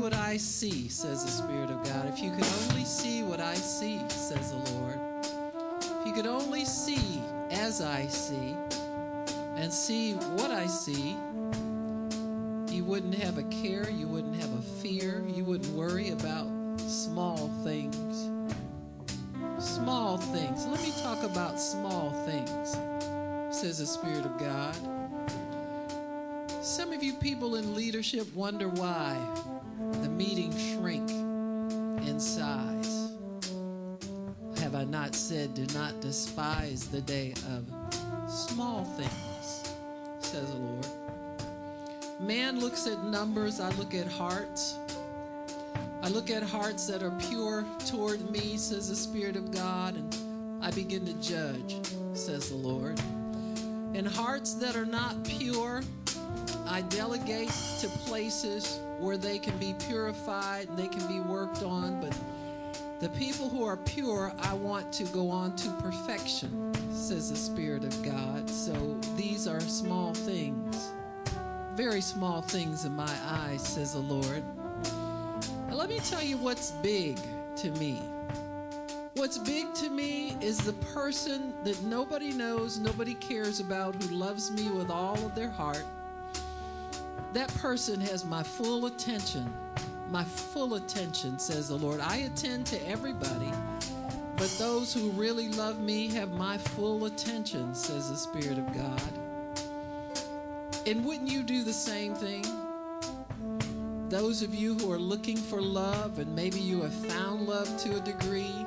what I see, says the Spirit of God. If you could only see what I see, says the Lord. If you could only see as I see and see what I see, you wouldn't have a care, you wouldn't have a fear, you wouldn't worry about small things. Small things. Let me talk about small things, says the Spirit of God. Some of you people in leadership wonder why the meetings shrink in size. Have I not said, do not despise the day of small things, says the Lord. Man looks at numbers, I look at hearts. I look at hearts that are pure toward me, says the Spirit of God, and I begin to judge, says the Lord. And hearts that are not pure, I delegate to places where they can be purified and they can be worked on. But the people who are pure, I want to go on to perfection, says the Spirit of God. So these are small things, very small things in my eyes, says the Lord. Let me tell you what's big to me. What's big to me is the person that nobody knows, nobody cares about, who loves me with all of their heart. That person has my full attention, says the Lord. I attend to everybody, but those who really love me have my full attention, says the Spirit of God. And wouldn't you do the same thing? Those of you who are looking for love, and maybe you have found love to a degree,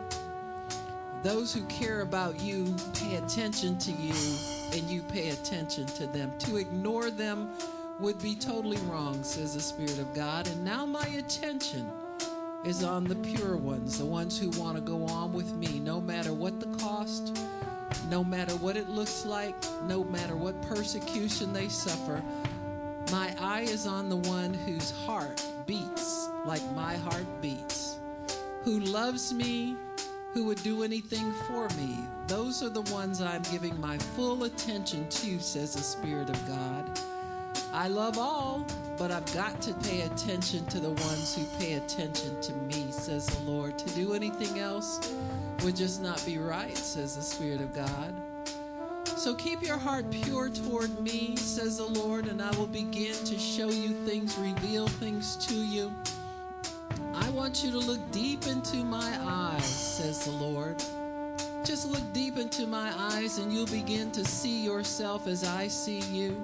those who care about you pay attention to you, and you pay attention to them. To ignore them would be totally wrong, says the Spirit of God. And now my attention is on the pure ones, the ones who want to go on with me, no matter what the cost, no matter what it looks like, no matter what persecution they suffer. My eye is on the one whose heart beats like my heart beats, who loves me, who would do anything for me. Those are the ones I'm giving my full attention to, says the Spirit of God. I love all, but I've got to pay attention to the ones who pay attention to me, says the Lord. To do anything else would just not be right, says the Spirit of God. So keep your heart pure toward me, says the Lord, and I will begin to show you things, reveal things to you. I want you to look deep into my eyes, says the Lord. Just look deep into my eyes and you'll begin to see yourself as I see you.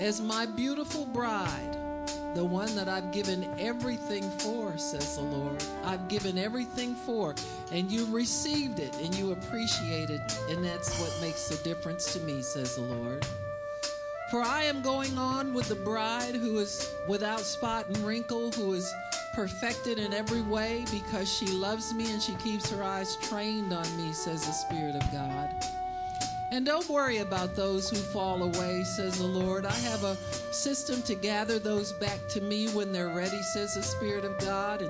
As my beautiful bride, the one that I've given everything for, says the Lord. I've given everything for, and you received it, and you appreciate it, and that's what makes the difference to me, says the Lord. For I am going on with the bride who is without spot and wrinkle, who is perfected in every way because she loves me and she keeps her eyes trained on me, says the Spirit of God. And don't worry about those who fall away, says the Lord. I have a system to gather those back to me when they're ready, says the Spirit of God.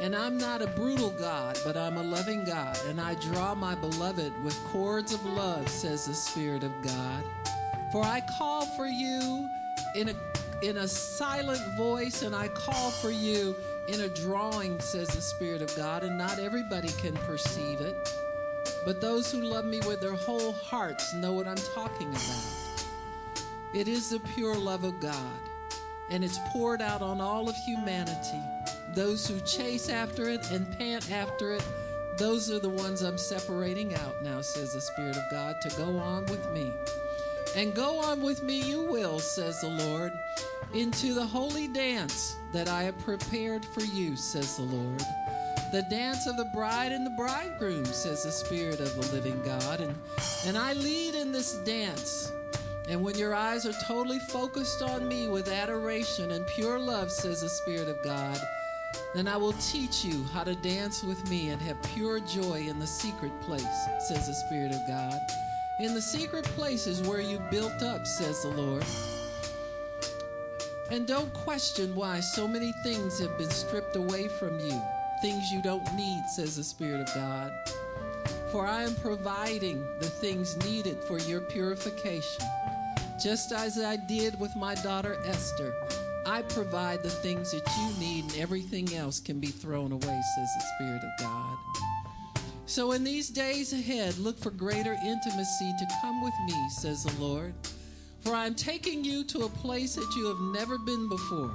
And I'm not a brutal God, but I'm a loving God. And I draw my beloved with cords of love, says the Spirit of God. For I call for you in a silent voice, and I call for you in a drawing, says the Spirit of God. And not everybody can perceive it. But those who love me with their whole hearts know what I'm talking about. It is the pure love of God, and it's poured out on all of humanity. Those who chase after it and pant after it, those are the ones I'm separating out now, says the Spirit of God, to go on with me. And go on with me you will, says the Lord, into the holy dance that I have prepared for you, says the Lord. The dance of the bride and the bridegroom, says the Spirit of the living God. And I lead in this dance. And when your eyes are totally focused on me with adoration and pure love, says the Spirit of God, then I will teach you how to dance with me and have pure joy in the secret place, says the Spirit of God. In the secret place is where you built up, says the Lord. And don't question why so many things have been stripped away from you. Things you don't need, says the Spirit of God. For I am providing the things needed for your purification. Just as I did with my daughter Esther, I provide the things that you need, and everything else can be thrown away, says the Spirit of God. So in these days ahead, look for greater intimacy to come with me, says the Lord. For I'm taking you to a place that you have never been before,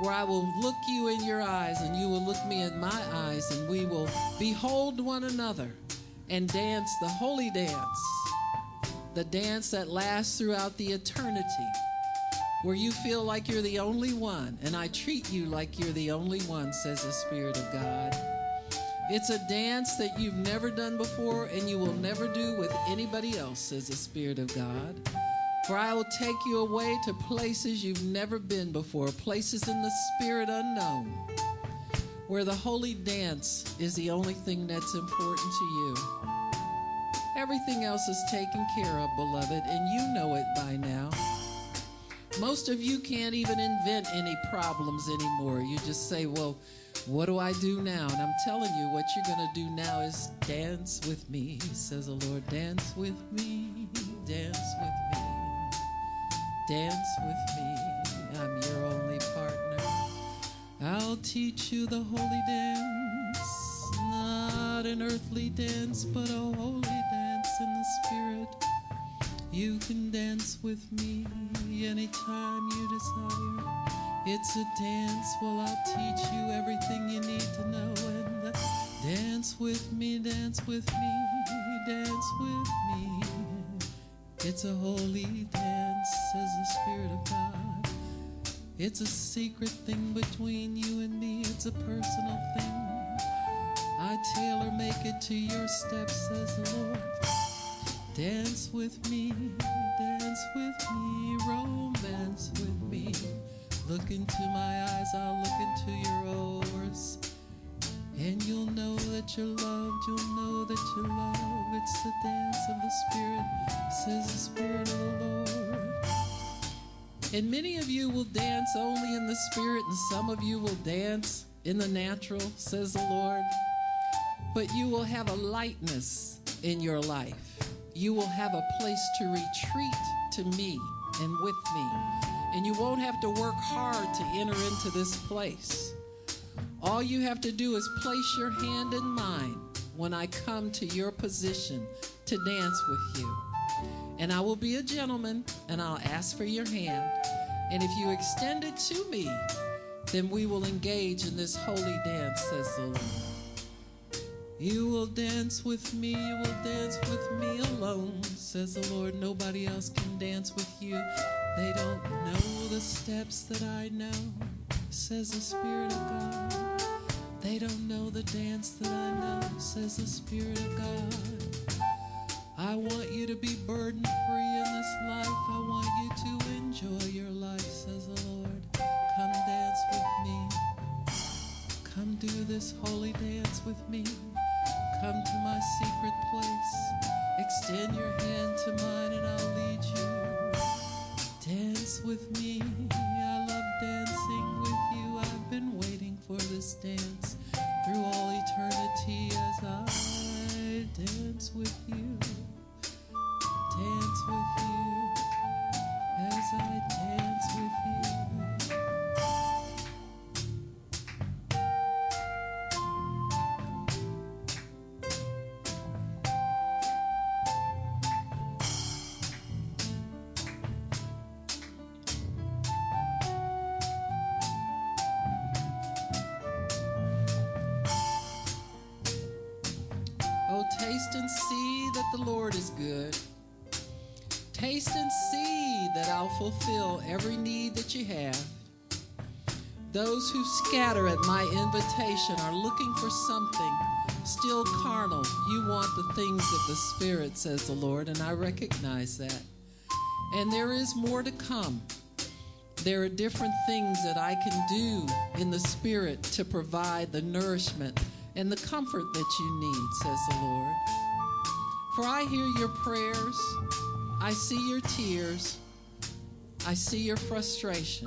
where I will look you in your eyes and you will look me in my eyes, and we will behold one another and dance the holy dance, the dance that lasts throughout the eternity, where you feel like you're the only one, and I treat you like you're the only one, says the Spirit of God. It's a dance that you've never done before and you will never do with anybody else, says the Spirit of God. For I will take you away to places you've never been before, places in the spirit unknown, where the holy dance is the only thing that's important to you. Everything else is taken care of, beloved, and you know it by now. Most of you can't even invent any problems anymore. You just say, well, what do I do now? And I'm telling you, what you're going to do now is dance with me, says the Lord. Dance with me, dance with me, dance with me. I'm your only partner. I'll teach you the holy dance, not an earthly dance, but a holy dance in the spirit. You can dance with me anytime you desire. It's a dance, well, I'll teach you everything you need to know. And dance with me, dance with me, dance with me. It's a holy dance, says the Spirit of God. It's a secret thing between you and me. It's a personal thing. I tailor-make it to your steps, says the Lord. Dance with me, dance with me, romance with me. Look into my eyes, I'll look into your oars. And you'll know that you're loved, you'll know that you're loved. It's the dance of the Spirit, says the Spirit of the Lord. And many of you will dance only in the Spirit, and some of you will dance in the natural, says the Lord. But you will have a lightness in your life. You will have a place to retreat to me and with me. And you won't have to work hard to enter into this place. All you have to do is place your hand in mine when I come to your position to dance with you. And I will be a gentleman, and I'll ask for your hand. And if you extend it to me, then we will engage in this holy dance, says the Lord. You will dance with me, you will dance with me alone, says the Lord. Nobody else can dance with you. They don't know the steps that I know, says the Spirit of God. They don't know the dance that I know, says the Spirit of God. I want you to be burden free in this life. I want you to enjoy your life, says the Lord. Come dance with me. Come do this holy dance with me. Come to my secret place. Extend your hand to mine and I'll lead you. Dance with me. I love dancing with you. I've been waiting for this dance through all eternity as I dance with you. Dance with you as I dance with you. Oh, taste and see that the Lord is good. Taste and see that I'll fulfill every need that you have. Those who scatter at my invitation are looking for something still carnal. You want the things of the Spirit, says the Lord, and I recognize that. And there is more to come. There are different things that I can do in the Spirit to provide the nourishment and the comfort that you need, says the Lord. For I hear your prayers. I see your tears, I see your frustration,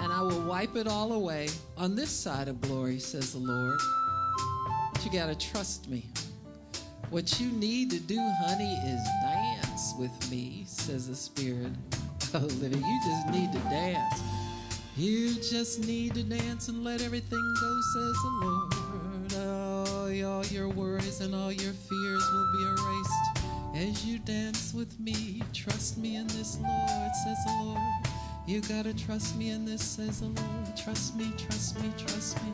and I will wipe it all away on this side of glory, says the Lord. But you got to trust me. What you need to do, honey, is dance with me, says the Spirit. Oh, Livy, you just need to dance. You just need to dance and let everything go, says the Lord. Oh, all your worries and all your fears will be erased as you dance with me. Trust me in this, Lord, says the Lord. You gotta trust me in this, says the Lord. Trust me, trust me, trust me.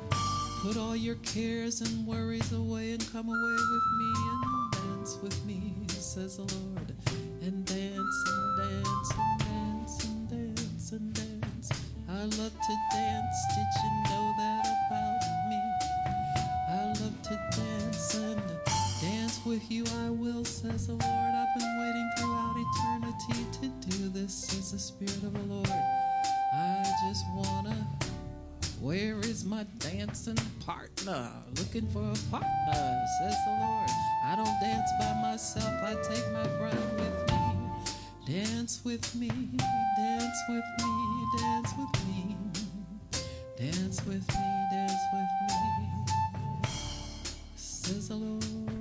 Put all your cares and worries away and come away with me and dance with me, says the Lord. And dance and dance and dance and dance and dance. I love to dance, did you know that about me? I love to dance and dance with you I will, says the Lord. I've been waiting throughout eternity to do this, says the Spirit of the Lord. I just wanna, where is my dancing partner? Looking for a partner, says the Lord. I don't dance by myself, I take my bride with me. Dance with me, dance with me. Dance with me, dance with me, dance with me, says the Lord.